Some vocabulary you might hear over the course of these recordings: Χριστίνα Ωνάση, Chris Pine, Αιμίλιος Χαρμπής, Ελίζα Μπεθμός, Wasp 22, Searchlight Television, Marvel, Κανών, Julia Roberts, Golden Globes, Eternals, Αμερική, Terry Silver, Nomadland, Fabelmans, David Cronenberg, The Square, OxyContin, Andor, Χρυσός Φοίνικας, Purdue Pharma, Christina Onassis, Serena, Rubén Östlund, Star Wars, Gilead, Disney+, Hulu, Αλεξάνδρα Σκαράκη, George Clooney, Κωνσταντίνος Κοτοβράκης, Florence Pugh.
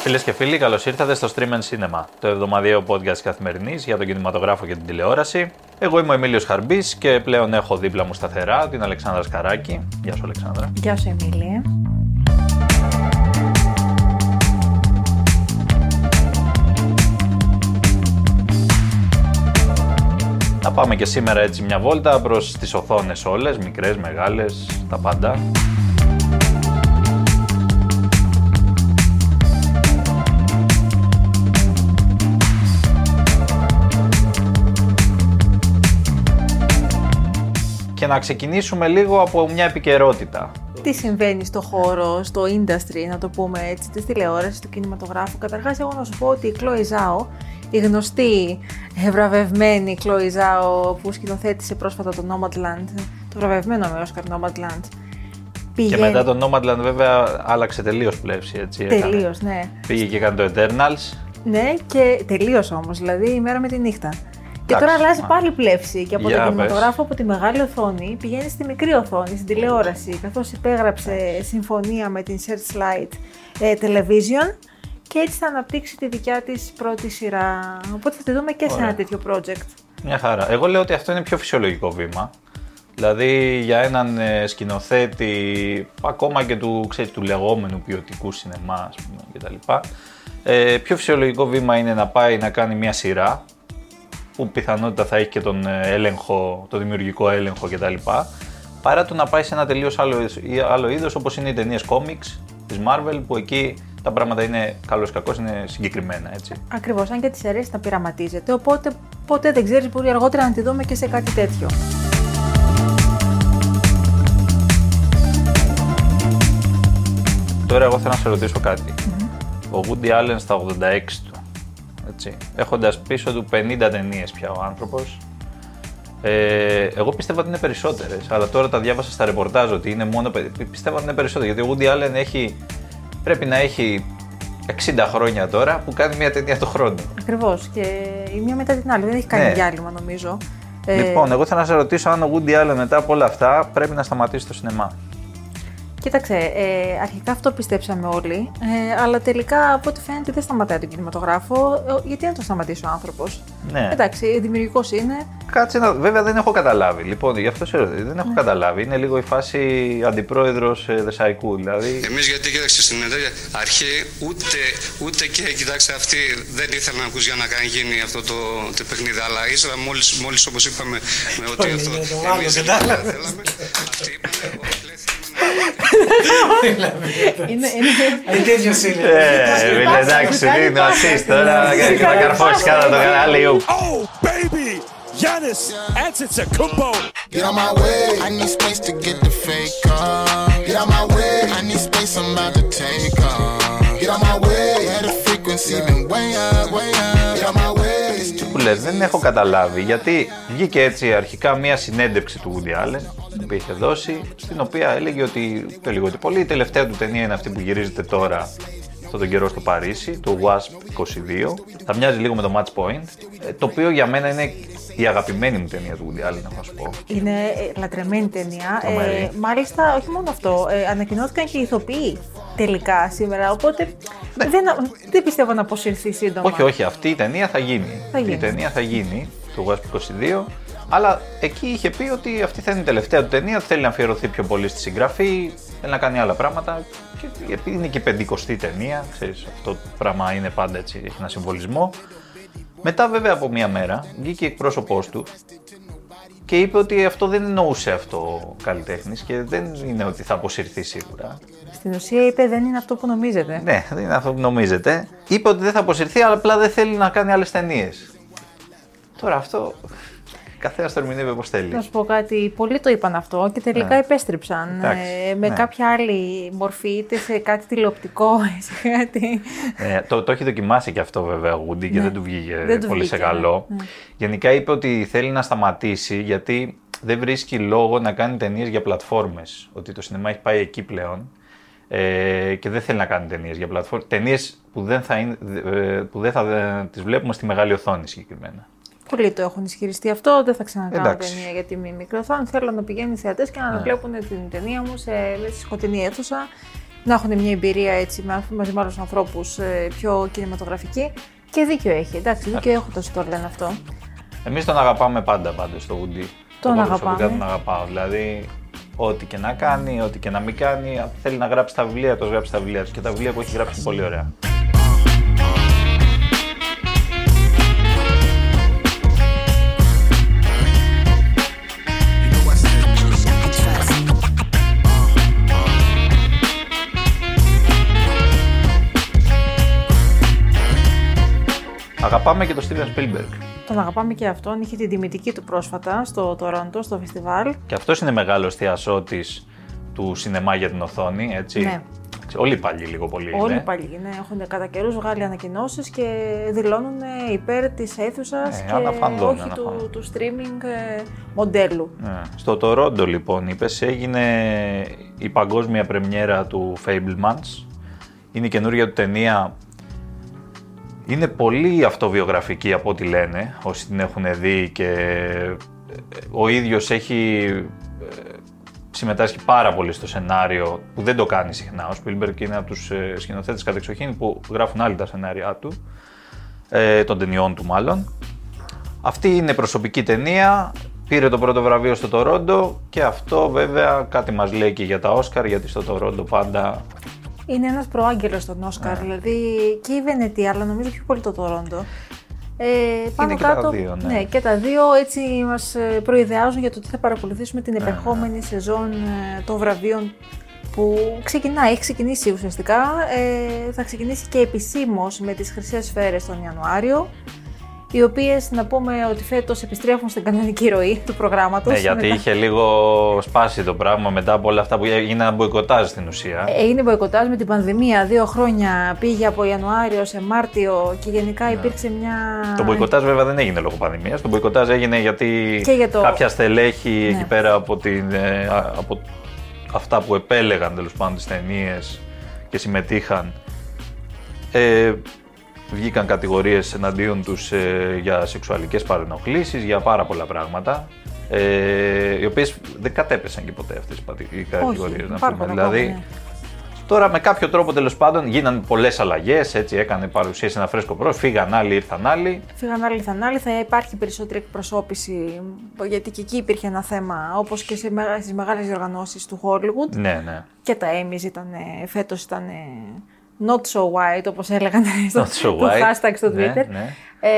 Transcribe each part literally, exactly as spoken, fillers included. Φίλες και φίλοι, καλώς ήρθατε στο Stream and Cinema, το εβδομαδιαίο podcast καθημερινής για τον κινηματογράφο και την τηλεόραση. Εγώ είμαι ο Αιμίλιος Χαρμπής και πλέον έχω δίπλα μου σταθερά την Αλεξάνδρα Σκαράκη. Γεια σου, Αλεξάνδρα. Γεια σου, Αιμίλια. Να πάμε και σήμερα έτσι μια βόλτα προς τις οθόνες όλες, μικρές, μεγάλες, τα πάντα. Και να ξεκινήσουμε λίγο από μια επικαιρότητα. Τι συμβαίνει στο χώρο, στο industry, να το πούμε έτσι, της τηλεόρασης, του κινηματογράφου. Καταρχάς, εγώ να σου πω ότι η Chloe Zhao, η γνωστή βραβευμένη Chloe Zhao που σκηνοθέτησε πρόσφατα το Nomadland, το βραβευμένο με Όσκαρ Nomadland. Πήγε... Και μετά το Nomadland βέβαια άλλαξε τελείως πλεύση, έτσι. Τελείως, έκανε. Ναι. Πήγε και έκανε το Eternals. Ναι, και τελείως όμως, δηλαδή η μέρα με τη νύχτα. Και τώρα αλλάζει πάλι πλεύση και από yeah, τον κινηματογράφο, από τη μεγάλη οθόνη, πηγαίνει στη μικρή οθόνη, στην τηλεόραση, καθώς υπέγραψε συμφωνία με την Searchlight Television και έτσι θα αναπτύξει τη δικιά της πρώτη σειρά. Οπότε θα τη δούμε και Ωραία. σε ένα τέτοιο project. Μια χαρά. Εγώ λέω ότι αυτό είναι πιο φυσιολογικό βήμα. Δηλαδή για έναν σκηνοθέτη, ακόμα και του, ξέρεις, του λεγόμενου ποιοτικού σινεμά, ας πούμε, κτλ. Ε, πιο φυσιολογικό βήμα είναι να πάει να κάνει μια σειρά, που πιθανότητα θα έχει και τον έλεγχο, το δημιουργικό έλεγχο κτλ. Παρά το να πάει σε ένα τελείως άλλο, άλλο είδος, όπως είναι οι ταινίες κόμιξ της Marvel, που εκεί τα πράγματα είναι καλώς κακώς, είναι συγκεκριμένα, έτσι. Ακριβώς, αν και τις αρέσει να πειραματίζεται, οπότε ποτέ δεν ξέρεις, μπορεί αργότερα να τη δούμε και σε κάτι τέτοιο. Τώρα εγώ θέλω να σε ρωτήσω κάτι. Mm-hmm. Ο Woody Allen στα ογδόντα έξι του. Έτσι. Έχοντας πίσω του πενήντα ταινίες πια ο άνθρωπος, ε, εγώ πίστευα ότι είναι περισσότερες, αλλά τώρα τα διάβασα στα ρεπορτάζ ότι είναι μόνο, πιστεύω ότι είναι περισσότερες, γιατί ο Woody Allen έχει, πρέπει να έχει εξήντα χρόνια τώρα που κάνει μια ταινία το χρόνο. Ακριβώς, και η μία μετά την άλλη, δεν έχει κάνει ναι. διάλειμμα νομίζω. Λοιπόν, εγώ θέλω να σε ρωτήσω αν ο Woody Allen μετά από όλα αυτά πρέπει να σταματήσει το σινεμά. Κοίταξε, ε, αρχικά αυτό πιστέψαμε όλοι, ε, αλλά τελικά από ό,τι φαίνεται δεν σταματάει τον κινηματογράφο. Ε, γιατί να τον σταματήσει ο άνθρωπος. Ναι. Εντάξει, δημιουργικός είναι. Κάτσε να. Βέβαια δεν έχω καταλάβει. Λοιπόν, γι' αυτό σε ρωτήσω. Δεν έχω ναι. καταλάβει. Είναι λίγο η φάση αντιπρόεδρος ε, Δεσαϊκού. Δηλαδή. Εμείς, γιατί κοίταξε στην εταιρεία, αρχή ούτε, ούτε και κοιτάξτε αυτή δεν ήθελα να ακούσει για να κάνει γίνει αυτό το, το παιχνίδι. Αλλά ύστερα μόλις όπως είπαμε με ότι αυτό. Εμείς δεν θέλαμε. Αυτοί είπαμε. Είναι τέτοιο σύλλογο. Εντάξει, δίνει ο ασίστ τώρα και θα καρφώσει κάτω το κανάλι. Oh, baby, Giannis, Antetokounmpo. Get out my way, I need space to get the fake on. Get out my way, I need space, I'm about to take on. Get out my way, yeah, the frequency been way up, way up. Get out my way. Τι που λες, δεν έχω καταλάβει, γιατί βγήκε έτσι αρχικά μία συνέντευξη του Woody Allen που είχε δώσει, στην οποία έλεγε ότι το λίγο το πολύ, η τελευταία του ταινία είναι αυτή που γυρίζεται τώρα αυτόν τον καιρό στο Παρίσι, το Wasp είκοσι δύο. Θα μοιάζει λίγο με το Match Point, το οποίο για μένα είναι η αγαπημένη μου ταινία του Woody Allen, να σας πω. Είναι λατρεμένη ταινία, ε, μάλιστα όχι μόνο αυτό, ε, ανακοινώθηκαν και οι ηθοποιοί τελικά σήμερα, οπότε ναι. δεν, δεν πιστεύω να αποσυρθεί σύντομα. Όχι, όχι, αυτή η ταινία θα γίνει, θα γίνει. η ταινία θα γίνει, το Wasp είκοσι δύο. Αλλά εκεί είχε πει ότι αυτή θα είναι η τελευταία του ταινία, θέλει να αφιερωθεί πιο πολύ στη συγγραφή, θέλει να κάνει άλλα πράγματα και επειδή είναι και η πεντηκοστή ταινία, ξέρεις, αυτό το πράγμα είναι πάντα έτσι, έχει ένα συμβολισμό. Μετά βέβαια από μία μέρα βγήκε εκπρόσωπός του και είπε ότι αυτό δεν εννοούσε αυτό ο καλλιτέχνης και δεν είναι ότι θα αποσυρθεί σίγουρα. Στην ουσία είπε δεν είναι αυτό που νομίζετε. Ναι, δεν είναι αυτό που νομίζετε. Είπε ότι δεν θα αποσυρθεί, αλλά απλά δεν θέλει να κάνει άλλες ταινίες. Τώρα αυτό... Καθένας το ερμηνεύει όπως θέλει. Να σου πω κάτι, πολλοί το είπαν αυτό και τελικά ναι. επέστρεψαν ε, με ναι. κάποια άλλη μορφή, είτε σε κάτι τηλεοπτικό, σε κάτι... Ναι, το, το έχει δοκιμάσει και αυτό βέβαια ο Woody και ναι. δεν του βγήκε δεν του πολύ βγήκε, σε καλό. Ναι. Γενικά είπε ότι θέλει να σταματήσει γιατί δεν βρίσκει λόγο να κάνει ταινίες για πλατφόρμες. Ότι το σινεμά έχει πάει εκεί πλέον ε, και δεν θέλει να κάνει ταινίες για πλατφόρμες. Ταινίες που δεν θα, είναι, που δεν θα τις βλέπουμε στη μεγάλη οθόνη συγκεκριμένα. Πολλοί το έχουν ισχυριστεί αυτό, δεν θα ξανακάνω ταινία για τη μικροθόνη. Θέλω να πηγαίνουν οι θεατές και να yeah. βλέπουν την ταινία μου σε, σε σκοτεινή αίθουσα να έχουν μια εμπειρία έτσι μαζί με άλλους ανθρώπους πιο κινηματογραφική. Και δίκιο έχει, εντάξει, δίκιο έχω τόσο το λένε αυτό. Εμείς τον αγαπάμε πάντα πάντως στο Woody. Τον το αγαπάμε. Τον αγαπάω, δηλαδή ό,τι και να κάνει, ό,τι και να μην κάνει, θέλει να γράψει τα βιβλία, το γράψει τα βιβλία του και τα βιβλία που έχει γράψει πολύ ωραία. Αγαπάμε και τον Steven Spielberg. Τον αγαπάμε και αυτόν. Είχε την τιμητική του πρόσφατα στο Toronto, στο φεστιβάλ. Και αυτός είναι μεγάλος θεασότης του σινεμά για την οθόνη, έτσι. Ναι. Όλοι οι παλιοί λίγο πολύ είναι. Όλοι οι παλιοί, ναι. Έχουν κατά καιρούς βγάλει ανακοινώσεις και δηλώνουν υπέρ της αίθουσας, ναι, και αναφανδόν, όχι αναφανδόν. Του, του streaming μοντέλου. Ναι. Στο Toronto, λοιπόν, είπες, έγινε η παγκόσμια πρεμιέρα του Fabelmans. Είναι η καινούργια του ταινία. Είναι πολύ αυτοβιογραφική από ό,τι λένε, όσοι την έχουν δει, και ο ίδιος έχει συμμετάσχει πάρα πολύ στο σενάριο, που δεν το κάνει συχνά. Ο Spielberg είναι από τους σκηνοθέτες κατεξοχήν που γράφουν άλλοι τα σενάρια του, των ταινιών του μάλλον. Αυτή είναι προσωπική ταινία, πήρε το πρώτο βραβείο στο Τορόντο και αυτό βέβαια κάτι μας λέει και για τα Όσκαρ, γιατί στο Τορόντο πάντα... Είναι ένας προάγγελος των Όσκαρ, ναι. Δηλαδή και η Βενετία, αλλά νομίζω πιο πολύ το Τορόντο. Ε, πάνω είναι κάτω, και τα δύο, ναι. Ναι, και τα δύο έτσι μας προειδεάζουν για το τι θα παρακολουθήσουμε την επερχόμενη, ναι, σεζόν των βραβείων που ξεκινάει, έχει ξεκινήσει ουσιαστικά. Ε, θα ξεκινήσει και επισήμως με τις Χρυσές Σφαίρες τον Ιανουάριο, οι οποίες, να πούμε ότι φέτος επιστρέφουν στην κανονική ροή του προγράμματος. Ναι, γιατί μετά... είχε λίγο σπάσει το πράγμα μετά από όλα αυτά που έγιναν μποϊκοτάζ στην ουσία. Έγινε μποϊκοτάζ με την πανδημία. Δύο χρόνια πήγε από Ιανουάριο σε Μάρτιο και γενικά, ναι, υπήρξε μια. Το μποϊκοτάζ βέβαια δεν έγινε λόγω πανδημίας. Το μποϊκοτάζ έγινε γιατί για το... κάποια στελέχη, ναι, εκεί πέρα από, την, από αυτά που επέλεγαν τέλος πάντων τις ταινίες και συμμετείχαν. Ε, Βγήκαν κατηγορίες εναντίον τους ε, για σεξουαλικές παρενοχλήσεις, για πάρα πολλά πράγματα, ε, οι οποίες δεν κατέπεσαν και ποτέ αυτές οι κατηγορίες. Όχι, να πούμε. Δηλαδή, ναι. Τώρα με κάποιο τρόπο τέλος πάντων γίνανε πολλές αλλαγές, έτσι έκανε παρουσίαση ένα φρέσκο πρόσωπο, φύγαν άλλοι, ήρθαν άλλοι. Φύγαν άλλοι, ήρθαν άλλοι, θα υπάρχει περισσότερη εκπροσώπηση, γιατί και εκεί υπήρχε ένα θέμα, όπως και στις μεγάλες διοργανώσεις του Hollywood. Ναι, ναι. Και τα Emmys ήταν, φέτος ήταν... Not so white, όπως έλεγαν στο so hashtag στο Twitter. Ναι, ναι. Ε,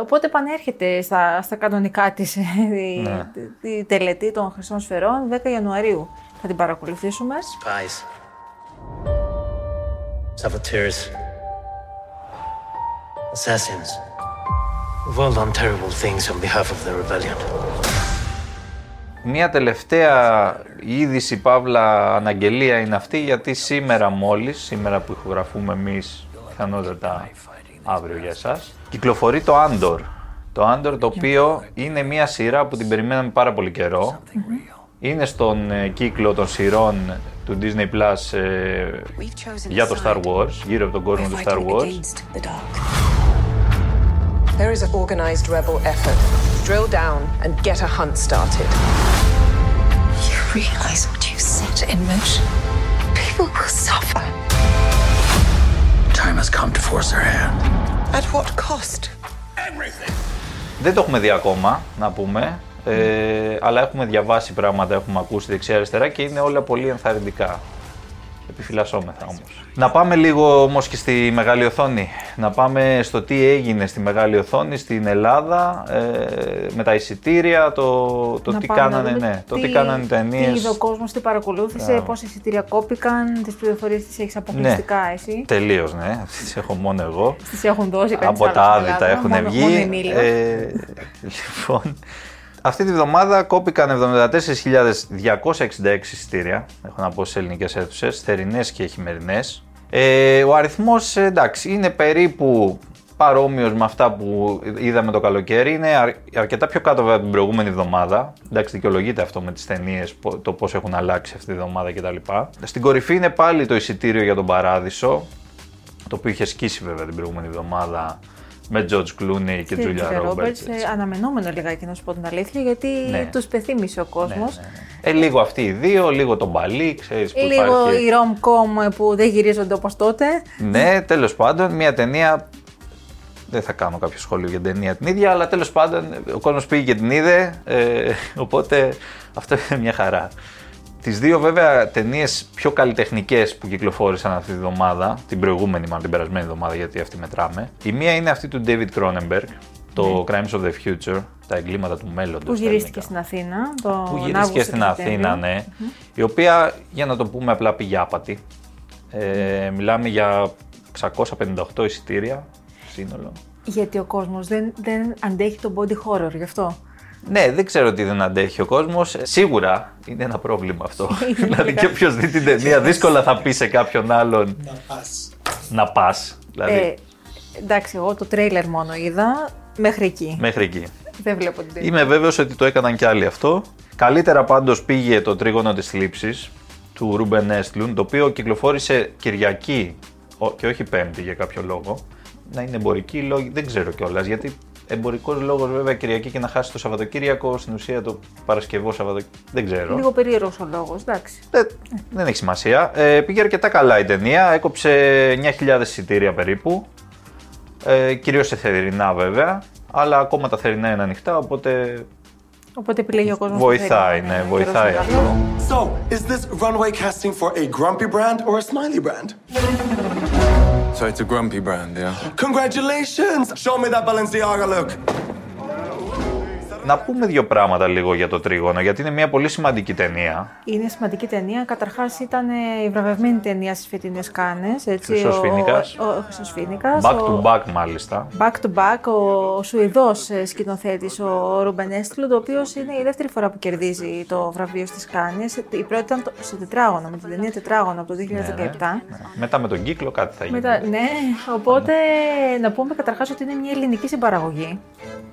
οπότε επανέρχεται στα, στα κανονικά της, ναι, τη, τη τελετή των Χρυσών Σφαιρών, δέκα Ιανουαρίου. Θα την παρακολουθήσουμε. Spies. Saboteurs. Assassins. We've all done terrible things on behalf of the rebellion. Μια τελευταία είδηση, παύλα, αναγγελία είναι αυτή, γιατί σήμερα μόλις, σήμερα που ηχογραφούμε εμείς, πιθανότατα αύριο για εσάς, κυκλοφορεί το Andor. Το Andor, το οποίο είναι μια σειρά που την περιμέναμε πάρα πολύ καιρό. Mm-hmm. Είναι στον κύκλο των σειρών του Disney Plus ε, για το Star Wars, γύρω από τον κόσμο του Star Wars. There is an organized rebel effort. Drill down and get a hunt started. You realize what you set in motion? People will suffer. Time has come to force her hand. At what cost? Everything. Δεν το έχουμε δει ακόμα, να πούμε, ε, αλλά έχουμε διαβάσει πράγματα, έχουμε ακούσει δεξιά-αριστερά και είναι όλα πολύ ενθαρρυντικά. Επιφυλασσόμεθα όμως. Να πάμε λίγο όμως και στη μεγάλη οθόνη. Να πάμε στο τι έγινε στη μεγάλη οθόνη στην Ελλάδα, ε, με τα εισιτήρια, το, το τι κάνανε, ναι, το τι, τι κάνανε οι ταινίες. Τι είδε ο κόσμος, τι παρακολούθησε, yeah. πόσα εισιτήρια κόπηκαν, τις πληροφορίες τις έχεις αποκλειστικά, ναι, εσύ. Τελείως, ναι. Τις έχω μόνο εγώ. Τις έχουν δώσει κανείς άλλος. Από τα άδυτα έχουν μόνο, βγει. Μόνο ε, λοιπόν, αυτή τη βδομάδα κόπηκαν εβδομήντα τέσσερις χιλιάδες διακόσια εξήντα έξι εισιτήρια, έχω να πω, σε ελληνικές αίθουσες, θερινές και χειμερινές. Ε, ο αριθμός, εντάξει, είναι περίπου παρόμοιος με αυτά που είδαμε το καλοκαίρι, είναι αρ- αρκετά πιο κάτω από την προηγούμενη εβδομάδα. Εντάξει, δικαιολογείται αυτό με τις ταινίες, το πώς έχουν αλλάξει αυτή τη εβδομάδα κτλ. Στην κορυφή είναι πάλι το εισιτήριο για τον Παράδεισο, το οποίο είχε σκίσει βέβαια την προηγούμενη εβδομάδα, με George Clooney και Julia Roberts. Αναμενόμενο λιγάκι, να σου πω την αλήθεια, γιατί, ναι, τους πεθύμισε ο κόσμος. Ναι, ναι, ναι. Ε, λίγο αυτοί οι δύο, λίγο το μπαλί, ξέρεις που λίγο υπάρχει. Λίγο η rom-com που δεν γυρίζονται όπως τότε. Ναι, τέλος πάντων, μια ταινία, δεν θα κάνω κάποιο σχόλιο για την ταινία την ίδια, αλλά τέλος πάντων ο κόσμος πήγε και την είδε, ε, οπότε αυτό είναι μια χαρά. Τις δύο βέβαια ταινίες πιο καλλιτεχνικές που κυκλοφόρησαν αυτή τη εβδομάδα, την προηγούμενη μάλλον την περασμένη εβδομάδα γιατί αυτή μετράμε, η μία είναι αυτή του David Cronenberg, το mm. Crimes of the Future, τα εγκλήματα του μέλλοντος. Που γυρίστηκε στην Αθήνα. Το που γυρίστηκε στην Αθήνα, ναι. Mm-hmm. Η οποία, για να το πούμε απλά, πήγε άπατη. Ε, mm. Μιλάμε για εξακόσια πενήντα οκτώ εισιτήρια σύνολο. Γιατί ο κόσμος δεν, δεν αντέχει το body horror, γι' αυτό. Ναι, δεν ξέρω τι δεν αντέχει ο κόσμος. Σίγουρα είναι ένα πρόβλημα αυτό. Δηλαδή και όποιος δει την ταινία δύσκολα θα πει σε κάποιον άλλον να πας. Δηλαδή. Ε, εντάξει, εγώ το τρέιλερ μόνο είδα. Μέχρι εκεί. Μέχρι εκεί. Δεν βλέπω την ταινία. Είμαι βέβαιος ότι το έκαναν κι άλλοι αυτό. Καλύτερα πάντως πήγε το Τρίγωνο της θλίψης του Ρούμπεν Östlund, το οποίο κυκλοφόρησε Κυριακή και όχι Πέμπτη για κάποιο λόγο. Να είναι εμπορικοί λόγοι, δεν ξέρω κιόλας, γιατί εμπορικός λόγος βέβαια Κυριακή και να χάσει το Σαββατοκύριακο, στην ουσία το Παρασκευό Σαββατοκύριακο. Δεν ξέρω. Λίγο περίεργος ο λόγος, εντάξει. Δεν, δεν έχει σημασία. Ε, πήγε αρκετά καλά η ταινία, έκοψε εννιά χιλιάδες εισιτήρια περίπου. Ε, κυρίως σε θερινά βέβαια, αλλά ακόμα τα θερινά είναι ανοιχτά, οπότε... Οπότε επιλέγει ο κόσμος. Βοηθάει, ναι, βοηθάει αυτό. So, is this runway casting for a grumpy brand or a smiley brand? So it's a grumpy brand, yeah. Congratulations! Show me that Balenciaga look! Να πούμε δύο πράγματα λίγο για το Τρίγωνο, γιατί είναι μια πολύ σημαντική ταινία. Είναι σημαντική ταινία. Καταρχάς ήταν η βραβευμένη ταινία στις φετινές Κάνες. Χρυσοσφήνικας. Χρυσοσφήνικας. Back to back, μάλιστα. Back to back, ο Σουηδός σκηνοθέτης, ο Ρούμπεν Östlund, ο οποίος είναι η δεύτερη φορά που κερδίζει το βραβείο στις Κάνες. Η πρώτη ήταν στο τετράγωνο, με την ταινία Τετράγωνο από το δύο χιλιάδες δεκαεπτά. Ναι, ναι. Μετά με τον κύκλο κάτι θα γίνει. Μετά, ναι, οπότε να πούμε καταρχάς ότι είναι μια ελληνική συμπαραγωγή.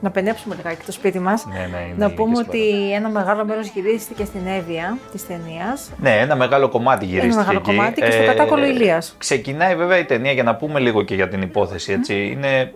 Να πενέψουμε λιγάκι το σπίτι μας. Ναι, ναι, να πούμε ότι παράδει. ένα μεγάλο μέρος γυρίστηκε στην Εύβοια της ταινίας. Ναι, ένα μεγάλο κομμάτι γυρίστηκε. Ένα μεγάλο κομμάτι και, και στο Κατάκολλο ε, Ηλίας. Ξεκινάει βέβαια η ταινία, για να πούμε λίγο και για την υπόθεση. Έτσι, mm. είναι,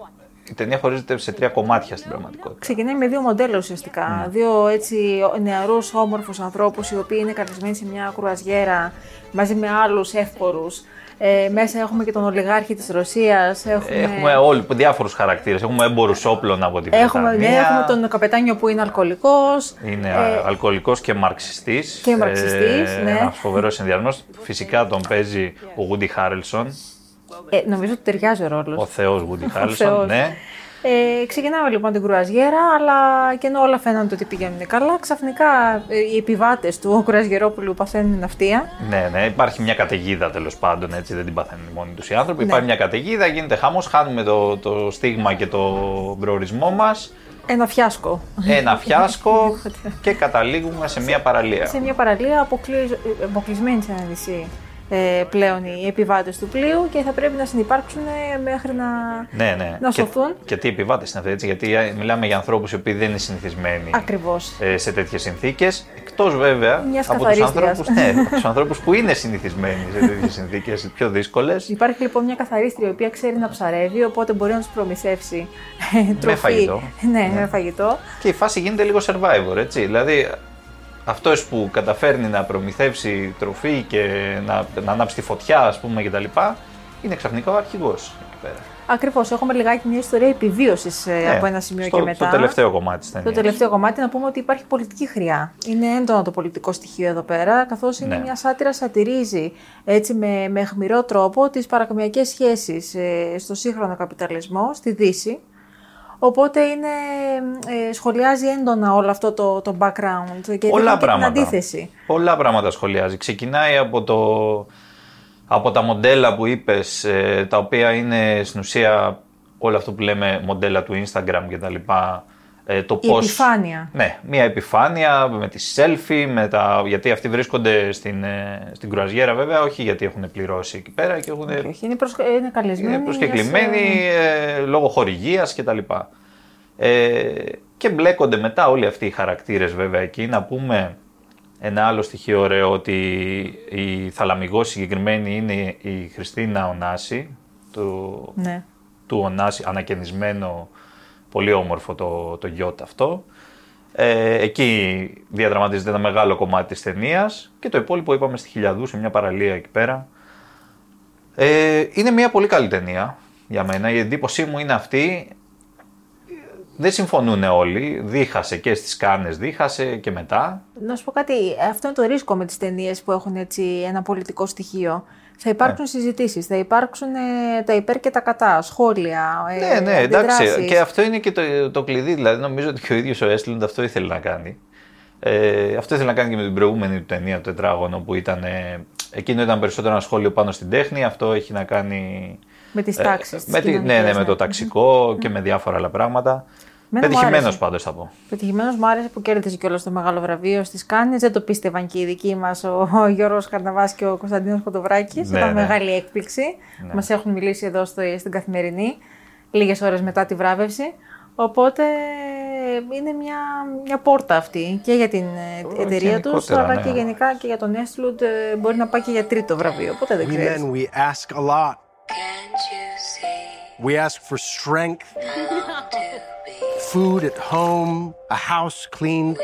η ταινία χωρίζεται σε τρία κομμάτια στην πραγματικότητα. Ξεκινάει με δύο μοντέλα ουσιαστικά. Mm. Δύο έτσι νεαρούς, όμορφους ανθρώπους, οι οποίοι είναι κατεσμένοι σε μια κρουαζιέρα μαζί με άλλους εύπορους. Ε, μέσα έχουμε και τον ολιγάρχη της Ρωσίας. Έχουμε, έχουμε όλοι, διάφορους χαρακτήρες. Έχουμε έμπορους όπλων από την Βρετανία. Ναι, έχουμε τον καπετάνιο που είναι αλκοολικός. Είναι ε, αλκοολικός και μαρξιστής. Και μαρξιστής, ε, ναι. Ένας φοβερός Ινδιανός. Φυσικά τον παίζει ο Woody Harrelson. Ε, νομίζω ότι ταιριάζει ο ρόλος. Ο Θεός Woody Harrelson, ναι. Ε, ξεκινάμε λοιπόν την κρουαζιέρα, αλλά και ενώ όλα φαίνονται ότι πηγαίνουν καλά, ξαφνικά οι επιβάτες του κρουαζιερόπουλου παθαίνουν ναυτία. Ναι, ναι, υπάρχει μια καταιγίδα τέλος πάντων, έτσι δεν την παθαίνουν μόνοι τους οι άνθρωποι. Ναι. Υπάρχει μια καταιγίδα, γίνεται χαμός, χάνουμε το, το στίγμα και το προορισμό μας. Ένα φιάσκο. Ένα φιάσκο και καταλήγουμε σε μια παραλία. Σε μια παραλία αποκλει... αποκλεισμένη σε ένα νησί. Πλέον οι επιβάτες του πλοίου και θα πρέπει να συνυπάρξουν μέχρι να, ναι, ναι. να σωθούν. Και, και τι επιβάτες είναι αυτοί, έτσι, γιατί μιλάμε για ανθρώπους οι οποίοι δεν είναι συνηθισμένοι ε, σε τέτοιες συνθήκες. Εκτός βέβαια μιας από τους ανθρώπους, ναι, από τους ανθρώπους που είναι συνηθισμένοι σε τέτοιες συνθήκες πιο δύσκολες. Υπάρχει λοιπόν μια καθαρίστρια η οποία ξέρει να ψαρεύει, οπότε μπορεί να τους προμηθεύσει τροφή. Με φαγητό. Ναι, ναι. Με φαγητό. Και η φάση γίνεται λίγο survivor, έτσι. Δηλαδή, αυτός που καταφέρνει να προμηθεύσει τροφή και να, να ανάψει τη φωτιά, ας πούμε, κτλ. Είναι ξαφνικά ο αρχηγός εκεί πέρα. Ακριβώς. Έχουμε λιγάκι μια ιστορία επιβίωσης ναι, από ένα σημείο στο, και μετά. Το τελευταίο κομμάτι της ταινίας. Το τελευταίο κομμάτι, να πούμε ότι υπάρχει πολιτική χρειά. Είναι έντονο το πολιτικό στοιχείο εδώ πέρα, καθώς είναι ναι. μια σάτυρα σατυρίζει έτσι, με, με αιχμηρό τρόπο τις παρακμιακές σχέσεις ε, στο σύγχρονο καπιταλισμό, στη Δύση. Οπότε είναι, ε, σχολιάζει έντονα όλο αυτό το, το background και, Όλα και την αντίθεση. Πολλά πράγματα σχολιάζει. Ξεκινάει από, το, από τα μοντέλα που είπες, ε, τα οποία είναι στην ουσία όλο αυτό που λέμε μοντέλα του Instagram και τα λοιπά. Ε, το πώς, επιφάνεια. Ναι, μια επιφάνεια με τη selfie, με τα, γιατί αυτοί βρίσκονται στην, στην κρουαζιέρα βέβαια, όχι γιατί έχουν πληρώσει εκεί πέρα. Και έχουν, όχι, είναι, προσ, είναι καλεσμένοι. Είναι προσκεκλημένοι σε... ε, λόγω χορηγίας κτλ. Ε, και μπλέκονται μετά όλοι αυτοί οι χαρακτήρες βέβαια εκεί. Να πούμε ένα άλλο στοιχείο ωραίο, ότι η θαλαμιγός συγκεκριμένη είναι η Χριστίνα Ωνάση, του, ναι. του Ωνάση, ανακαινισμένο. Πολύ όμορφο το, το γιότ αυτό. Ε, εκεί διαδραματίζεται ένα μεγάλο κομμάτι της ταινίας και το υπόλοιπο είπαμε στη Χιλιαδού, σε μια παραλία εκεί πέρα. Ε, είναι μια πολύ καλή ταινία για μένα. Η εντύπωσή μου είναι αυτή. Δεν συμφωνούν όλοι. Δίχασε και στις Κάνες, δίχασε και μετά. Να σου πω κάτι. Αυτό είναι το ρίσκο με τις ταινίες που έχουν έτσι ένα πολιτικό στοιχείο. Θα υπάρξουν ναι. συζητήσεις, θα υπάρξουν ε, τα υπέρ και τα κατά, σχόλια. Ε, ναι, ναι, εντάξει. Και αυτό είναι και το, το κλειδί. Δηλαδή, νομίζω ότι και ο ίδιος ο Östlund αυτό ήθελε να κάνει. Ε, αυτό ήθελε να κάνει και με την προηγούμενη του ταινία, το Τετράγωνο, που ήταν. Ε, εκείνο ήταν περισσότερο ένα σχόλιο πάνω στην τέχνη. Αυτό έχει να κάνει. Με τις τάξεις. Ε, ναι, ναι, ναι, με το ταξικό mm-hmm. και με διάφορα άλλα πράγματα. Πετυχημένος πάντως θα πω. Πετυχημένος, μου άρεσε που κέρδισε κιόλας το μεγάλο βραβείο στις Κάννες. Δεν το πίστευαν και οι δικοί μας, ο Γιώργος Καρναβάς και ο Κωνσταντίνος Κοτοβράκης. Ναι, ήταν ναι. μεγάλη έκπληξη. Ναι. Μας έχουν μιλήσει εδώ στο, στην Καθημερινή, λίγες ώρες μετά τη βράβευση. Οπότε είναι μια, μια πόρτα αυτή και για την oh, εταιρεία τους, αλλά ναι. και γενικά και για τον Östlund. Μπορεί να πάει και για τρίτο βραβείο. Οπότε δεν ξέρεις. We ask for strength, food at home, a house clean.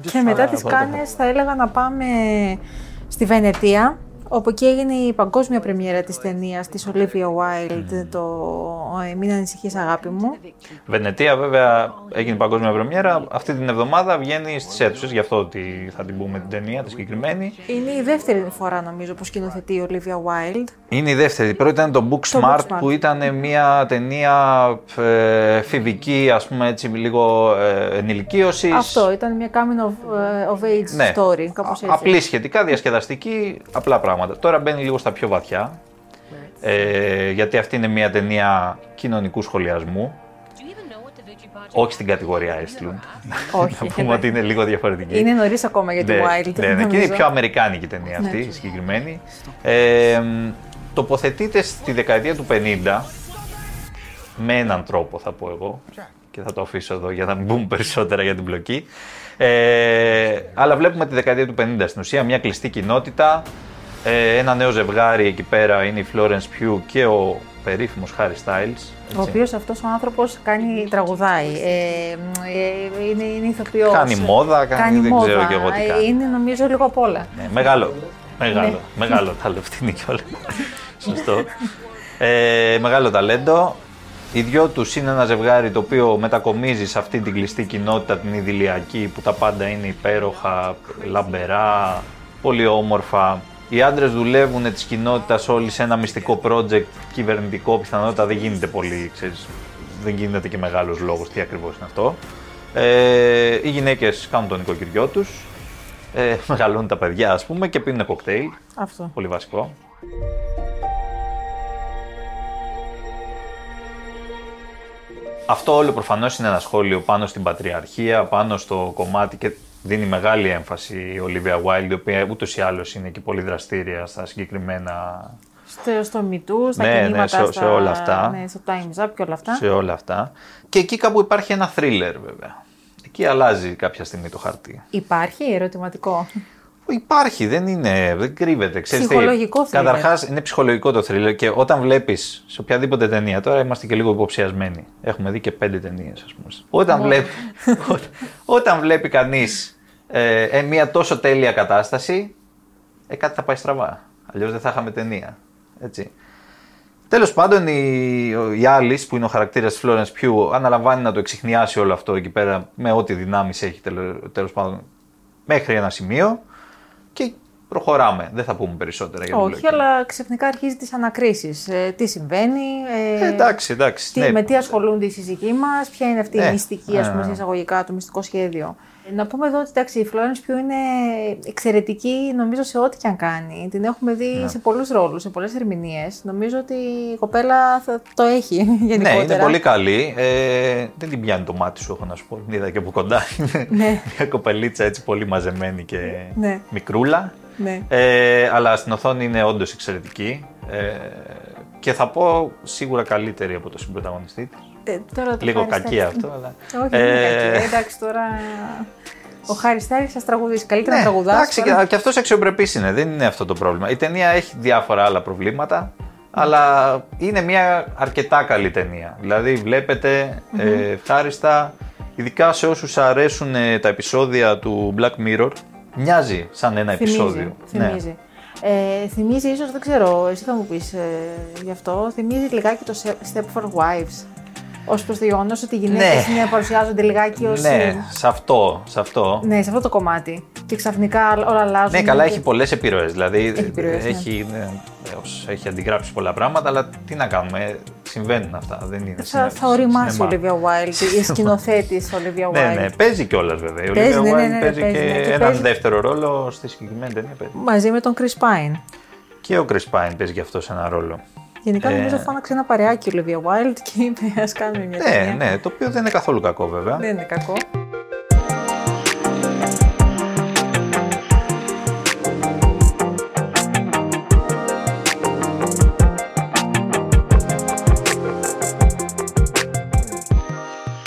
Και μετά τις Κάνες θα έλεγα να πάμε στη Βενετία, όπου εκεί έγινε η παγκόσμια πρεμιέρα της ταινίας της Olivia Wilde, mm. το «Μην ανησυχείς αγάπη μου». Βενετία βέβαια έγινε η παγκόσμια πρεμιέρα, αυτή την εβδομάδα βγαίνει στις αίθουσες, γι' αυτό ότι θα την πούμε την ταινία, τη συγκεκριμένη. Είναι η δεύτερη φορά νομίζω που σκηνοθετεί η Olivia Wilde. Είναι η δεύτερη, η πρώτη ήταν το Book Smart, Book Smart. Που ήταν μια ταινία ε, φιβική, ας πούμε έτσι λίγο ε, ενηλικίωσης. Αυτό, ήταν μια coming of, of age ναι. story, κάπως έτσι. Απλή σχετικά, διασκεδαστική, απλά πράγματα. Τώρα μπαίνει λίγο στα πιο βαθιά, ε, γιατί αυτή είναι μια ταινία κοινωνικού σχολιασμού, όχι στην κατηγορία Östlund, να πούμε ότι είναι λίγο διαφορετική. Είναι νωρίς ακόμα για την Wilde. Ναι, ναι, και είναι η πιο αμερικάνικη ταινία αυτή, η συγκεκριμένη. Ε, τοποθετείται στη δεκαετία του πενήντα, με έναν τρόπο θα πω εγώ, και θα το αφήσω εδώ για να μην μπούμε περισσότερα για την πλοκή, ε, αλλά βλέπουμε τη δεκαετία του πενήντα στην ουσία, μια κλειστή κοινότητα. Ένα νέο ζευγάρι εκεί πέρα είναι η Florence Pugh και ο περίφημος Harry Styles. Ο οποίος αυτός ο άνθρωπος κάνει, τραγουδάει, ε, ε, είναι, είναι ηθοποιός. Κάνει μόδα, κάνει, κάνει δεν μόδα. Ξέρω και εγώ τι κάνει. Είναι νομίζω λίγο απ' όλα. Ναι, μεγάλο, μεγάλο, ναι. μεγάλο ταλέντο, είναι και όλα. Σωστό. Ε, μεγάλο ταλέντο. Οι δυο τους είναι ένα ζευγάρι το οποίο μετακομίζει σε αυτή την κλειστή κοινότητα την ιδηλιακή που τα πάντα είναι υπέροχα, λαμπερά, πολύ όμορφα. Οι άντρες δουλεύουν της κοινότητας όλοι σε ένα μυστικό project κυβερνητικό, πιθανότητα δεν γίνεται πολύ, ξέρεις, δεν γίνεται και μεγάλος λόγος τι ακριβώς είναι αυτό. Ε, οι γυναίκες κάνουν το νοικοκυριό τους, ε, μεγαλώνουν τα παιδιά ας πούμε και πίνουν κοκτέιλ, αυτό. Πολύ βασικό. Αυτό όλο προφανώς είναι ένα σχόλιο πάνω στην πατριαρχία, πάνω στο κομμάτι και δίνει μεγάλη έμφαση η Olivia Wilde, η οποία ούτως ή άλλως είναι και πολύ δραστήρια στα συγκεκριμένα. Στο, στο μιτού, στα ναι, κινήματα, ναι, σε, στα, σε όλα αυτά. Ναι, στο Time's Up και όλα αυτά. Σε όλα αυτά. Και εκεί κάπου υπάρχει ένα thriller βέβαια. Εκεί αλλάζει κάποια στιγμή το χαρτί. Υπάρχει ερωτηματικό. Υπάρχει, δεν είναι, δεν κρύβεται. Ξέρεις, ψυχολογικό thriller. Καταρχάς είναι ψυχολογικό το thriller και όταν βλέπεις σε οποιαδήποτε ταινία, τώρα είμαστε και λίγο υποψιασμένοι. Έχουμε δει και πέντε ταινίες, ας πούμε. Όταν, oh. βλέπει, ό, όταν βλέπει κανείς ε, ε, μια τόσο τέλεια κατάσταση, ε, κάτι θα πάει στραβά. Αλλιώς δεν θα είχαμε ταινία. Έτσι. Τέλος πάντων, η Alice που είναι ο χαρακτήρας της Florence Pugh αναλαμβάνει να το εξιχνιάσει όλο αυτό εκεί πέρα με ό,τι δυνάμεις έχει τέλος πάντων μέχρι ένα σημείο. Και προχωράμε. Δεν θα πούμε περισσότερα για την πλοκή. Όχι, αλλά ξαφνικά αρχίζει τις ανακρίσεις. Ε, τι συμβαίνει, ε, ε, εντάξει, εντάξει, τι, ναι. με τι ασχολούνται οι σύζυγοί μας, ποια είναι αυτή ε, η μυστική, ε, ας πούμε, ε, εισαγωγικά, το μυστικό σχέδιο. Να πούμε εδώ ότι εντάξει, η Florence Pugh είναι εξαιρετική, νομίζω, σε ό,τι και αν κάνει. Την έχουμε δει ναι. σε πολλούς ρόλους, σε πολλές ερμηνείες. Νομίζω ότι η κοπέλα θα το έχει γενικότερα. Ναι, είναι πολύ καλή. Ε, δεν την πιάνει το μάτι σου, έχω να σου πω. Την είδα και από κοντά. Ναι. Μια κοπελίτσα έτσι πολύ μαζεμένη και ναι. μικρούλα. Ναι. Ε, αλλά στην οθόνη είναι όντως εξαιρετική. Ε, και θα πω σίγουρα καλύτερη από τον συμπρωταγωνιστή της. Ε, τώρα το λίγο κακή αυτό, αλλά. Όχι, δεν είναι ε... κακή. Εντάξει, τώρα. Ο Χάρι Στάιλς θα τραγουδήσει. Καλύτερα ναι, να τραγουδάσει. Εντάξει, τώρα. Και αυτό αξιοπρεπής είναι. Δεν είναι αυτό το πρόβλημα. Η ταινία έχει διάφορα άλλα προβλήματα. αλλά είναι μια αρκετά καλή ταινία. Δηλαδή βλέπετε mm-hmm. ε, ευχάριστα, ειδικά σε όσους αρέσουν ε, τα επεισόδια του Black Mirror, μοιάζει σαν ένα θυμίζει, επεισόδιο. Θυμίζει. Ναι. Ε, θυμίζει ίσως, δεν ξέρω, εσύ θα μου πεις ε, γι' αυτό, θυμίζει λιγάκι το Step for Wives. Ως προς το γεγονός ότι οι γυναίκες ναι. παρουσιάζονται λιγάκι ως. Ναι, σε αυτό, σε αυτό. Ναι, σε αυτό το κομμάτι. Και ξαφνικά όλα αλλάζουν. Ναι, καλά, και... έχει πολλές επιρροές. Δηλαδή έχει, επιρροές, έχει, ναι. Ναι, έχει αντιγράψει πολλά πράγματα, αλλά τι να κάνουμε, συμβαίνουν αυτά. Δεν είναι θα, θα οριμάσει η Olivia Wilde, η σκηνοθέτης Olivia Wilde. Ναι, ναι, παίζει κιόλας βέβαια. Η Olivia Wilde ναι, ναι, ναι, παίζει ναι, και, ναι, και έναν παίζει... δεύτερο ρόλο στη συγκεκριμένη ταινία. Μαζί με τον Chris Pine. Και ο Chris Pine παίζει κι αυτό ένα ρόλο. Γενικά νομίζω φάναξε ένα παρεάκι η Olivia Wilde και είπε ας κάνουμε μια ταινία. Ναι, ναι, το οποίο δεν είναι καθόλου κακό βέβαια. Δεν είναι κακό.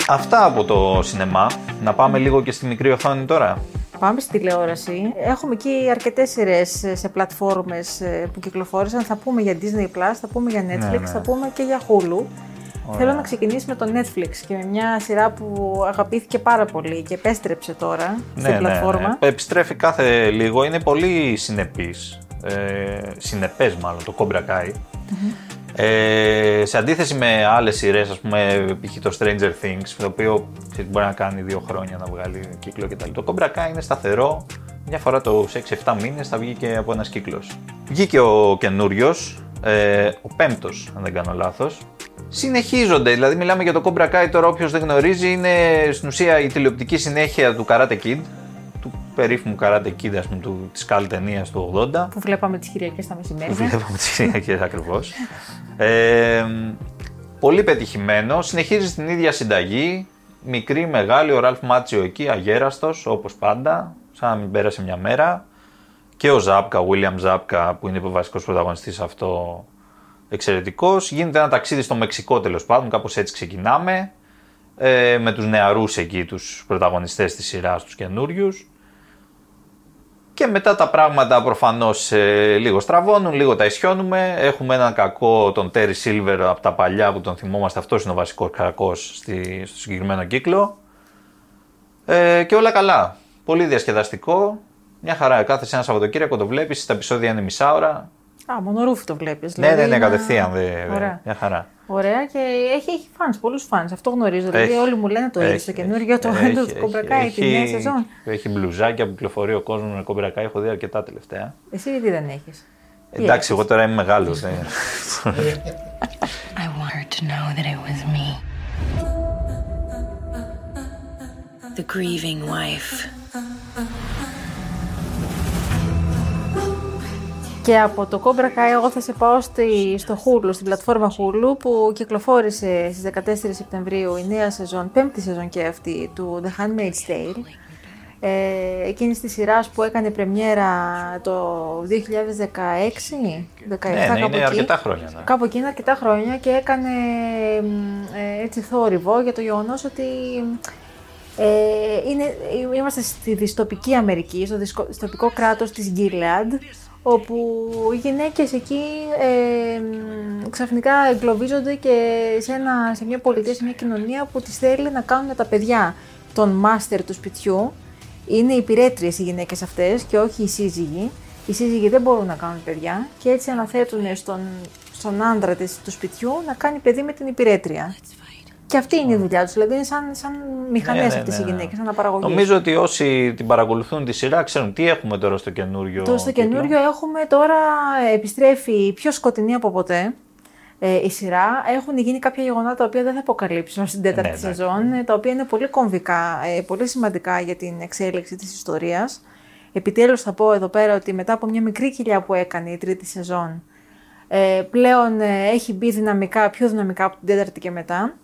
Αυτά από το σινεμά. Να πάμε λίγο και στη μικρή οθόνη τώρα. Πάμε στη τηλεόραση. Έχουμε εκεί αρκετές σειρές σε πλατφόρμες που κυκλοφόρησαν. Θα πούμε για Disney+, θα πούμε για Netflix, ναι, ναι. θα πούμε και για Hulu. Ωραία. Θέλω να ξεκινήσω με το Netflix και με μια σειρά που αγαπήθηκε πάρα πολύ και επέστρεψε τώρα ναι, στην ναι, πλατφόρμα. Ναι. Επιστρέφει κάθε λίγο. Είναι πολύ συνεπής, ε, συνεπές μάλλον, το Cobra Kai. Mm-hmm. Ε, σε αντίθεση με άλλες σειρές, ας πούμε, π.χ. το Stranger Things, το οποίο μπορεί να κάνει δύο χρόνια να βγάλει κύκλο κτλ. Το Cobra Kai είναι σταθερό, μια φορά το έξι εφτά μήνες θα βγει και από ένας κύκλος. Βγήκε ο καινούριος, ε, ο πέμπτος, αν δεν κάνω λάθος. Συνεχίζονται, δηλαδή μιλάμε για το Cobra Kai, τώρα όποιος δεν γνωρίζει, είναι στην ουσία η τηλεοπτική συνέχεια του Karate Kid. Περίφημου Karate Kid, ας πούμε, του, της καλ ταινίας του ογδόντα. Που βλέπαμε τις Κυριακές τα μεσημέρια. Που βλέπαμε τις Κυριακές ακριβώς. Ε, πολύ πετυχημένο, συνεχίζει στην ίδια συνταγή. Μικρή, μεγάλη, ο Ραλφ Μάτσιο εκεί, αγέραστος, όπως πάντα, σαν να μην πέρασε μια μέρα. Και ο Ζάπκα, ο William Zabka, που είναι ο βασικός πρωταγωνιστής αυτό, εξαιρετικός. Γίνεται ένα ταξίδι στο Μεξικό, τέλος πάντων, κάπως έτσι ξεκινάμε. Ε, με τους νεαρούς εκεί, τους πρωταγωνιστές της σειράς, τους καινούριους. Και μετά τα πράγματα προφανώς ε, λίγο στραβώνουν, λίγο τα ισιώνουμε. Έχουμε έναν κακό, τον Terry Silver από τα παλιά που τον θυμόμαστε, αυτός είναι ο βασικός κακός στη, στο συγκεκριμένο κύκλο. Ε, και όλα καλά. Πολύ διασκεδαστικό. Μια χαρά. Κάθεσαι ένα Σαββατοκύριακο, το βλέπεις, τα επεισόδια είναι μισά ώρα. Α, μονορούφι το βλέπεις. Ναι, δηλαδή, ναι, ναι, είναι... κατευθείαν. Δε, δε, μια χαρά. Ωραία και έχει, έχει φανς, πολλούς φανς. Αυτό γνωρίζω. Δηλαδή όλοι μου λένε το ίδιο στο καινούργιο το έντο του Cobra Kai, τη νέα σεζόν. Έχει μπλουζάκια που κυκλοφορεί ο κόσμος με Cobra Kai, έχω δει αρκετά τελευταία. Εσύ γιατί δεν έχεις. Εντάξει, έχεις. Εγώ τώρα είμαι μεγάλος. I want her to know that it was me. The grieving wife. Και από το Cobra Kai εγώ θα σε πάω στη, στο Hulu, στην πλατφόρμα Hulu που κυκλοφόρησε στις δεκατέσσερις Σεπτεμβρίου η νέα σεζόν, πέμπτη σεζόν και αυτή, του The Handmaid's Tale. Ε, εκείνης της σειράς που έκανε πρεμιέρα το δύο χιλιάδες δεκαέξι, δεκαεπτά, ναι, ναι, κάπου είναι αρκετά χρόνια. Ναι. Κάπου εκεί είναι αρκετά χρόνια και έκανε ε, έτσι θόρυβο για το γεγονός ότι ε, είναι, είμαστε στη δυστοπική Αμερική, στο δυστοπικό κράτος της Gilead, όπου οι γυναίκες εκεί ε, ξαφνικά εγκλωβίζονται και σε, ένα, σε μια πολιτεία, σε μια κοινωνία που τις θέλει να κάνουν τα παιδιά τον μάστερ του σπιτιού. Είναι υπηρέτριες οι γυναίκες αυτές και όχι οι σύζυγοι. Οι σύζυγοι δεν μπορούν να κάνουν παιδιά και έτσι αναθέτουν στον, στον άντρα της του σπιτιού να κάνει παιδί με την υπηρέτρια. Και αυτή είναι η δουλειά τους, δηλαδή είναι σαν, σαν μηχανές ναι, ναι, αυτές ναι, ναι. οι γυναίκες, σαν απαραγωγές. Νομίζω ότι όσοι την παρακολουθούν τη σειρά ξέρουν τι έχουμε τώρα στο καινούριο. Τώρα στο καινούριο έχουμε τώρα, επιστρέφει πιο σκοτεινή από ποτέ ε, η σειρά. Έχουν γίνει κάποια γεγονότα τα οποία δεν θα αποκαλύψω στην τέταρτη ναι, σεζόν, ναι. τα οποία είναι πολύ κομβικά, ε, πολύ σημαντικά για την εξέλιξη της ιστορίας. Επιτέλους θα πω εδώ πέρα ότι μετά από μια μικρή κοιλιά που έκανε η τρίτη σεζόν, ε, πλέον ε, έχει μπει δυναμικά, πιο δυναμικά από την τέταρτη και μετά.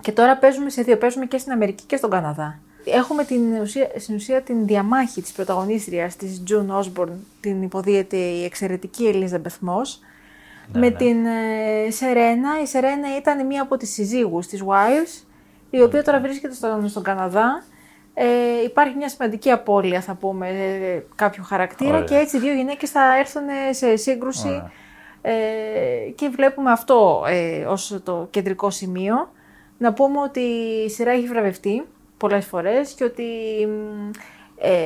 Και τώρα παίζουμε σε δύο, παίζουμε και στην Αμερική και στον Καναδά. Έχουμε την ουσία, στην ουσία την διαμάχη της πρωταγωνίστριας, της June Osborne, την υποδίεται η εξαιρετική Ελίζα Μπεθμός, ναι, με ναι. την ε, Σερένα. Η Σερένα ήταν μία από τις συζύγους της Wives, η οποία τώρα βρίσκεται στον, στον Καναδά. Ε, υπάρχει μια σημαντική απώλεια, θα πούμε, ε, κάποιου χαρακτήρα Ωραία. Και έτσι δύο γυναίκες θα έρθουν σε σύγκρουση. Ωραία. Ε, και βλέπουμε αυτό ε, ως το κεντρικό σημείο. Να πούμε ότι η σειρά έχει βραβευτεί πολλές φορές και ότι ε,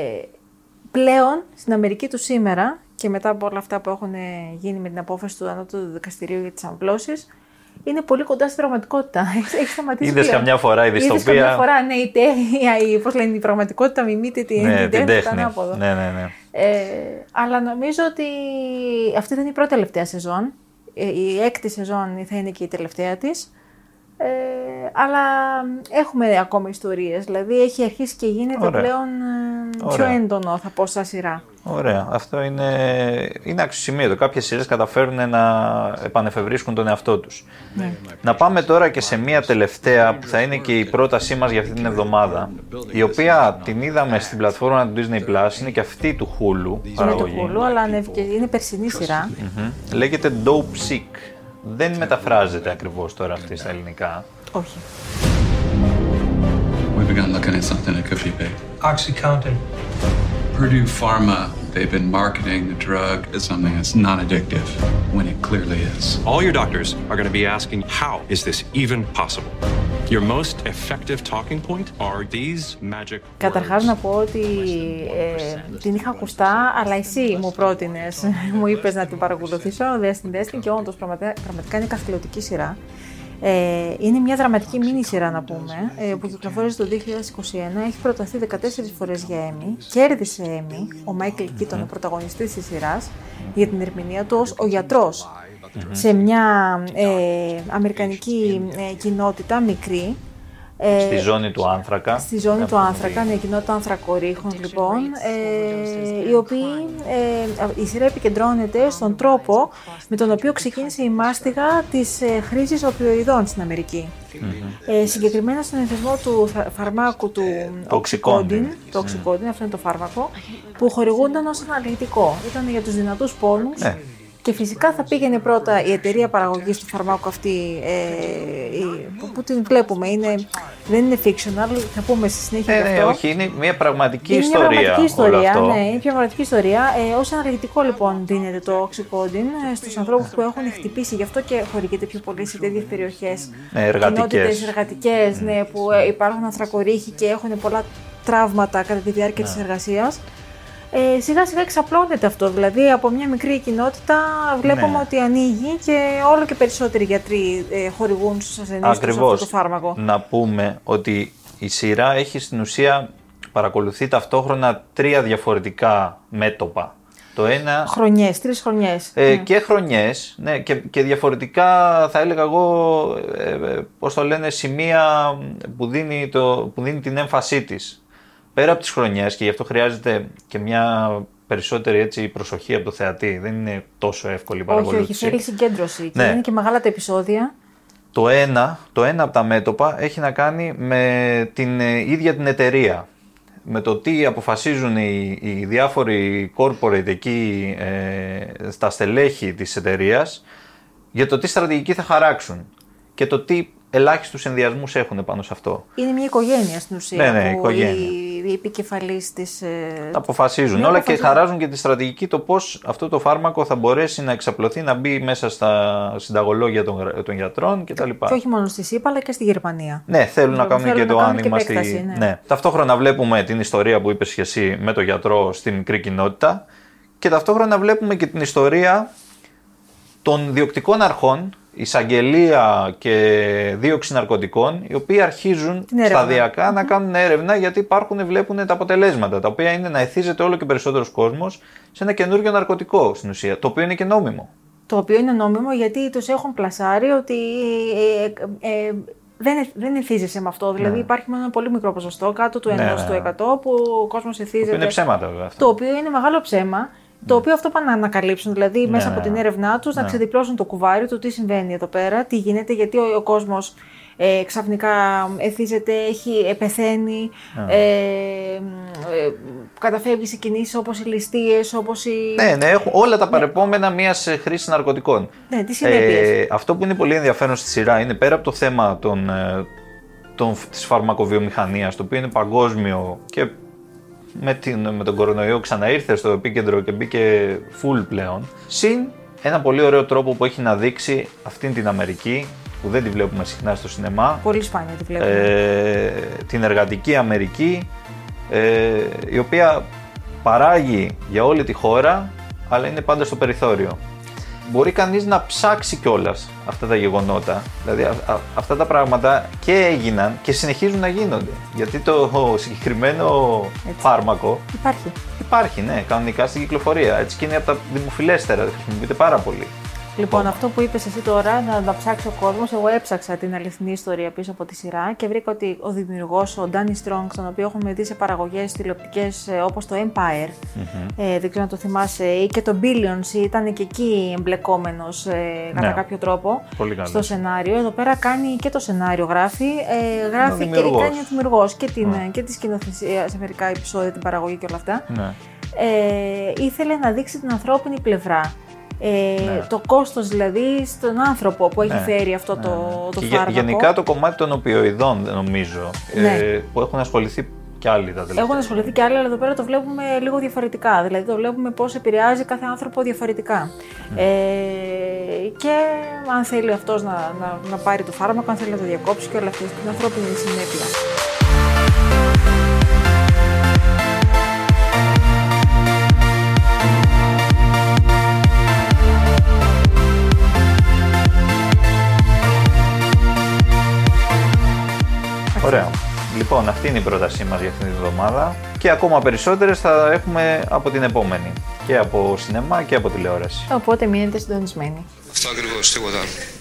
πλέον στην Αμερική του σήμερα και μετά από όλα αυτά που έχουν γίνει με την απόφαση του Ανώτατου Δικαστηρίου για τις αμβλώσεις, είναι πολύ κοντά στην πραγματικότητα. Έχει σταματήσει. Είδες καμιά φορά η δυστοπία. Είδες καμιά φορά, ναι, η τέχνη, πώς λένε, η πραγματικότητα μιμείται την, ναι, την, την τέχνη, ήταν ανάποδο. Ναι, ναι, ναι. Ε, αλλά νομίζω ότι αυτή ήταν η πρώτη τελευταία σεζόν. Η έκτη σεζόν θα είναι και η τελευταία της. Ε, αλλά έχουμε ακόμα ιστορίες. Δηλαδή έχει αρχίσει και γίνεται Ωραία. πλέον πιο Ωραία. έντονο, θα πω, σαν σειρά. Ωραία. Αυτό είναι, είναι αξιοσημείωτο. Κάποιες σειρές καταφέρουν να επανεφευρίσκουν τον εαυτό τους. Ναι. Να πάμε τώρα και σε μία τελευταία που θα είναι και η πρότασή μας για αυτή την εβδομάδα. Η οποία την είδαμε στην πλατφόρμα του Disney Plus. Είναι και αυτή του Hulu. Είναι του Hulu, αλλά είναι περσινή σειρά. Mm-hmm. Λέγεται Dope Sick. Δεν μεταφράζεται ακριβώς τώρα αυτή στα ελληνικά. Όχι. We began looking at something that could be big. OxyContin. Purdue Pharma, they've been marketing the drug as something that's non-addictive, when it clearly is. All your doctors are going to be asking, how is this even possible? Your most effective talking point are these magic words. Καταρχάς να πω ότι ε, την είχα ακουστά, αλλά εσύ μου πρότεινες, μου είπες να την παρακολουθήσω, δέστην-δέστην, και όντως πραγματικά είναι καθηλωτική σειρά. Ε, είναι μια δραματική μίνι σειρά, να πούμε, ε, που κυκλοφόρησε το δύο χιλιάδες είκοσι ένα, έχει προταθεί δεκατέσσερις φορές για Έμι, κέρδισε Έμι, ο Μάικλ Κίτον, ο πρωταγωνιστής της σειράς, για την ερμηνεία του ως ο γιατρός, mm-hmm. σε μια ε, αμερικανική ε, κοινότητα μικρή, Ε, στη ζώνη του άνθρακα. Στη ζώνη του άνθρακα, μια κοινότητα ανθρακορίχων, λοιπόν, ε, οι οποίοι, ε, η σειρά επικεντρώνεται στον τρόπο με τον οποίο ξεκίνησε η μάστιγα της ε, χρήσης οπιοειδών στην Αμερική. Mm-hmm. Ε, συγκεκριμένα στον εμφυσμό του φα- φαρμάκου του OxyContin, το OxyContin, αυτό είναι το φάρμακο, που χορηγούνταν ως αναλυτικό. Ήταν για τους δυνατούς πόνους. Ε. Και φυσικά θα πήγαινε πρώτα η εταιρεία παραγωγής του φαρμάκου αυτή, ε, η, που την βλέπουμε, είναι, δεν είναι fictional, θα πούμε στη συνέχεια ε, αυτό. Ναι, όχι, είναι μια πραγματική είναι ιστορία. Είναι μια πραγματική ιστορία, αυτό. Ναι, είναι μια πραγματική ιστορία. Ε, ως αναλυτικό λοιπόν δίνεται το OxyContin στους ανθρώπους που έχουν χτυπήσει, γι' αυτό και χορηγείται πιο πολύ σε τέτοιες περιοχές. Ναι, εργατικές. εργατικές, ναι, που υπάρχουν ανθρακορίχοι και έχουν πολλά τραύματα κατά τη διάρκεια ναι. της εργασίας. Ε, σιγά σιγά εξαπλώνεται αυτό, δηλαδή από μια μικρή κοινότητα βλέπουμε ναι. ότι ανοίγει και όλο και περισσότεροι γιατροί ε, χορηγούν στους ασθενείς τους αυτό το φάρμακο. Να πούμε ότι η σειρά έχει στην ουσία παρακολουθεί ταυτόχρονα τρία διαφορετικά μέτωπα. Το ένα... Χρονιές, τρεις χρονιές. Ε, ναι. Και χρονιές, ναι, και, και διαφορετικά θα έλεγα εγώ, ε, πώς το λένε, σημεία που δίνει, το, που δίνει την έμφασή της. Πέρα από τις χρονιές, και γι' αυτό χρειάζεται και μια περισσότερη έτσι, προσοχή από το θεατή. Δεν είναι τόσο εύκολη η παρακολούθηση. Όχι, όχι, θέλει συγκέντρωση ναι. και είναι και μεγάλα τα επεισόδια. Το ένα, το ένα από τα μέτωπα έχει να κάνει με την ίδια την εταιρεία. Με το τι αποφασίζουν οι, οι διάφοροι corporate εκεί, ε, στα στελέχη της εταιρείας, για το τι στρατηγική θα χαράξουν και το τι ελάχιστους ενδιασμούς έχουν πάνω σε αυτό. Είναι μια οικογένεια στην ουσία. Ναι, ναι, οικογένεια. Οι επικεφαλής της. Τα αποφασίζουν όλα και χαράζουν και τη στρατηγική, το πώς αυτό το φάρμακο θα μπορέσει να εξαπλωθεί, να μπει μέσα στα συνταγολόγια των, των γιατρών κτλ. Και όχι μόνο στη ΣΥΠΑ, αλλά και στη Γερμανία. Ναι, θέλουν να κάνουν και το άνοιγμα στη. Ναι. Ταυτόχρονα βλέπουμε την ιστορία που είπες και εσύ με τον γιατρό στη μικρή κοινότητα και ταυτόχρονα βλέπουμε και την ιστορία των διοκτικών αρχών. Εισαγγελία και δίωξη ναρκωτικών, οι οποίοι αρχίζουν σταδιακά να κάνουν έρευνα, γιατί υπάρχουν, βλέπουν τα αποτελέσματα, τα οποία είναι να εθίζεται όλο και περισσότερος κόσμος σε ένα καινούριο ναρκωτικό στην ουσία, το οποίο είναι και νόμιμο. Το οποίο είναι νόμιμο γιατί τους έχουν πλασάρει ότι ε, ε, ε, δεν, δεν εθίζεσαι με αυτό, δηλαδή ναι. υπάρχει μόνο ένα πολύ μικρό ποσοστό, κάτω του ενός τοις εκατό ναι. που ο κόσμος εθίζεται. Το οποίο είναι ψέματα βέβαια αυτό. Το οποίο είναι μεγάλο ψέμα. Το οποίο αυτό πάνε να ανακαλύψουν, δηλαδή ναι, μέσα από την έρευνά τους ναι. να ξεδιπλώσουν το κουβάρι του, τι συμβαίνει εδώ πέρα, τι γίνεται, γιατί ο, ο κόσμος ε, ξαφνικά εθίζεται, έχει, πεθαίνει, ναι. ε, ε, καταφεύγει σε κινήσεις όπως οι ληστείες, όπως οι... Ναι, ναι, έχουν όλα τα παρεπόμενα ναι. μιας χρήσης ναρκωτικών. Ναι, τι συνέπειες. Ε, αυτό που είναι πολύ ενδιαφέρον στη σειρά είναι πέρα από το θέμα των, των, της φαρμακοβιομηχανίας, το οποίο είναι παγκόσμιο και... Με, την, με τον κορονοϊό ξαναήρθε στο επίκεντρο και μπήκε full πλέον. Συν ένα πολύ ωραίο τρόπο που έχει να δείξει αυτήν την Αμερική, που δεν τη βλέπουμε συχνά στο σινεμά. Πολύ σπάνια τη βλέπουμε. Ε, την εργατική Αμερική, ε, η οποία παράγει για όλη τη χώρα, αλλά είναι πάντα στο περιθώριο. Μπορεί κανείς να ψάξει κιόλας αυτά τα γεγονότα. Δηλαδή α, α, αυτά τα πράγματα και έγιναν και συνεχίζουν να γίνονται. Γιατί το συγκεκριμένο έτσι. φάρμακο υπάρχει. Υπάρχει, ναι, κανονικά στην κυκλοφορία. Έτσι και είναι από τα δημοφιλέστερα, χρησιμοποιείται πάρα πολύ. Λοιπόν, αυτό που είπες εσύ τώρα, να τα ψάξει ο κόσμος, εγώ έψαξα την αληθινή ιστορία πίσω από τη σειρά και βρήκα ότι ο δημιουργός, ο Ντάνι Στρόγκ, τον οποίο έχουμε δει σε παραγωγές τηλεοπτικές όπως το Empire, mm-hmm. ε, δεν ξέρω να το θυμάσαι, ή και το Billions, ήταν και εκεί εμπλεκόμενος ε, κατά ναι. κάποιο τρόπο στο σενάριο. Εδώ πέρα κάνει και το σενάριο, γράφει, ε, γράφει και κάνει ο δημιουργός και, mm. και τη σκηνοθεσία σε μερικά επεισόδια, την παραγωγή και όλα αυτά. Ναι. Ε, ήθελε να δείξει την ανθρώπινη πλευρά. Ε, ναι. Το κόστος δηλαδή στον άνθρωπο που έχει ναι. φέρει αυτό ναι. το, το φάρμακο. Γενικά το κομμάτι των οπιοειδών νομίζω ναι. ε, που έχουν ασχοληθεί κι άλλοι τα τελευταία. Έχουν ασχοληθεί κι άλλοι, αλλά εδώ πέρα το βλέπουμε λίγο διαφορετικά. Δηλαδή το βλέπουμε πώς επηρεάζει κάθε άνθρωπο διαφορετικά. Mm. Ε, και αν θέλει αυτός να, να, να πάρει το φάρμακο, αν θέλει να το διακόψει και όλα αυτά, την ανθρώπινη συνέπεια. Ωραία. Λοιπόν, αυτή είναι η πρότασή μας για αυτήν την εβδομάδα και ακόμα περισσότερες θα έχουμε από την επόμενη. Και από σινεμά και από τηλεόραση. Οπότε μείνετε συντονισμένοι. Αυτό ακριβώς, τίποτα.